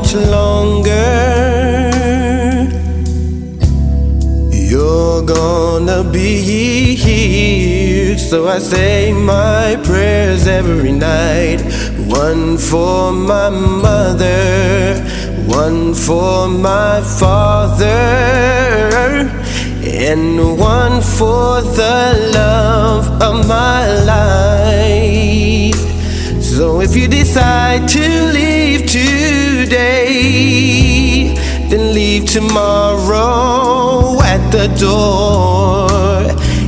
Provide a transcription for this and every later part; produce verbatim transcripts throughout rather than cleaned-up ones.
much longer. You're gonna be here, so I say my prayers every night. One for my mother, one for my father, and one for the love of my life. So if you decide to leave today, then leave tomorrow at the door,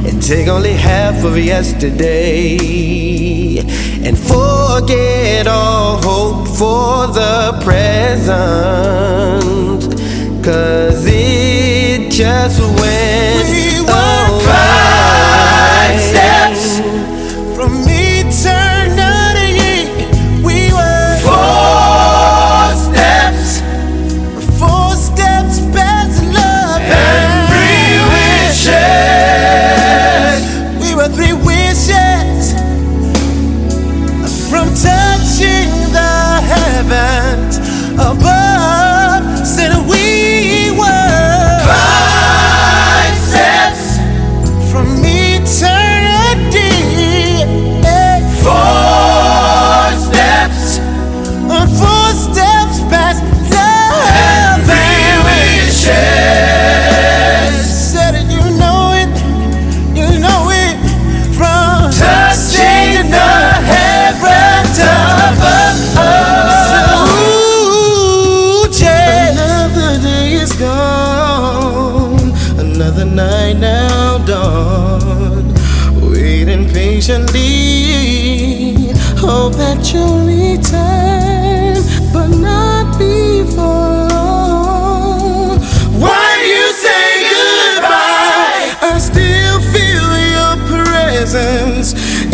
and take only half of yesterday, and forget all hope for the present, 'cause it just went we were away. Five steps from eternity. We were four steps, four steps past love and three wishes. We were three wishes from touching the heavens above. Said we were five steps from eternity. Four steps, four steps past love and three wishes. Said it, you know it, you know it. From touching the heavens above. Ooh, yeah. Another day is gone, another night now dawn. Waiting patiently, hope that you'll return, but not before long. Why you say goodbye? I still feel your presence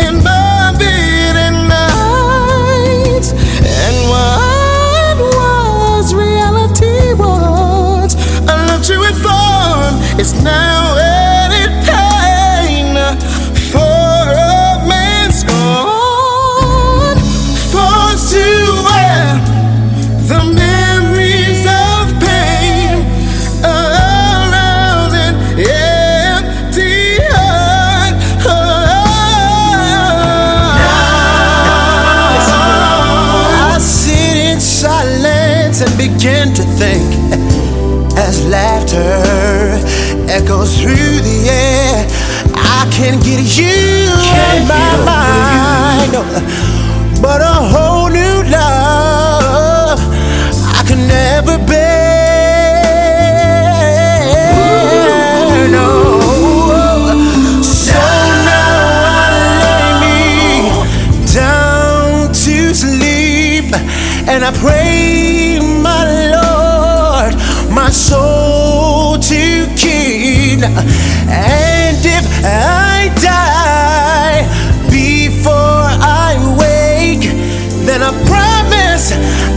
in my bed at night, and what was reality was I loved you in form. It's now added pain for a man's gone, forced to wear the memories of pain around an empty heart. I sit in silence and begin to think as laughter echoes through the air. I can get you in my mind, but a whole new love I can never bear. No. So now lay me down to sleep, and I pray, my Lord, my soul to keep. And if I die before I wake, then I promise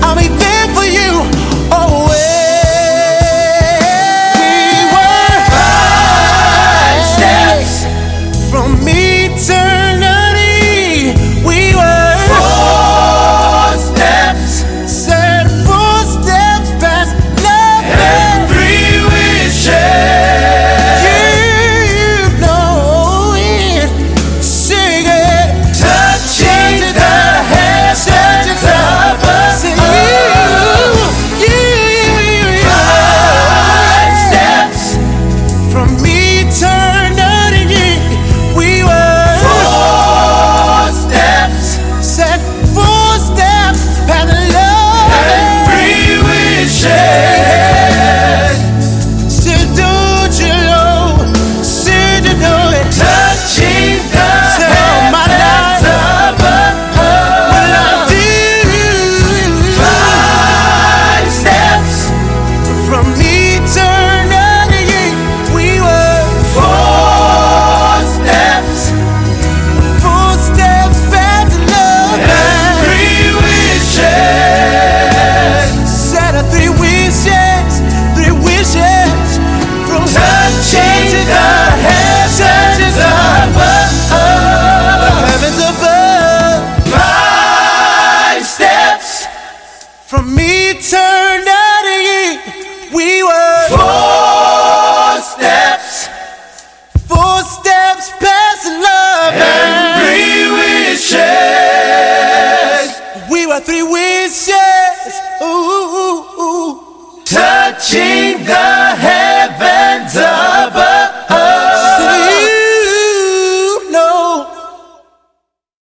I'll be there for you always. We were five steps from eternity. We were four steps, said four steps past love and three wishes. You know it, sing it. Touching the heavens above. You, you, you, Five steps from eternity. We were four steps, said four steps past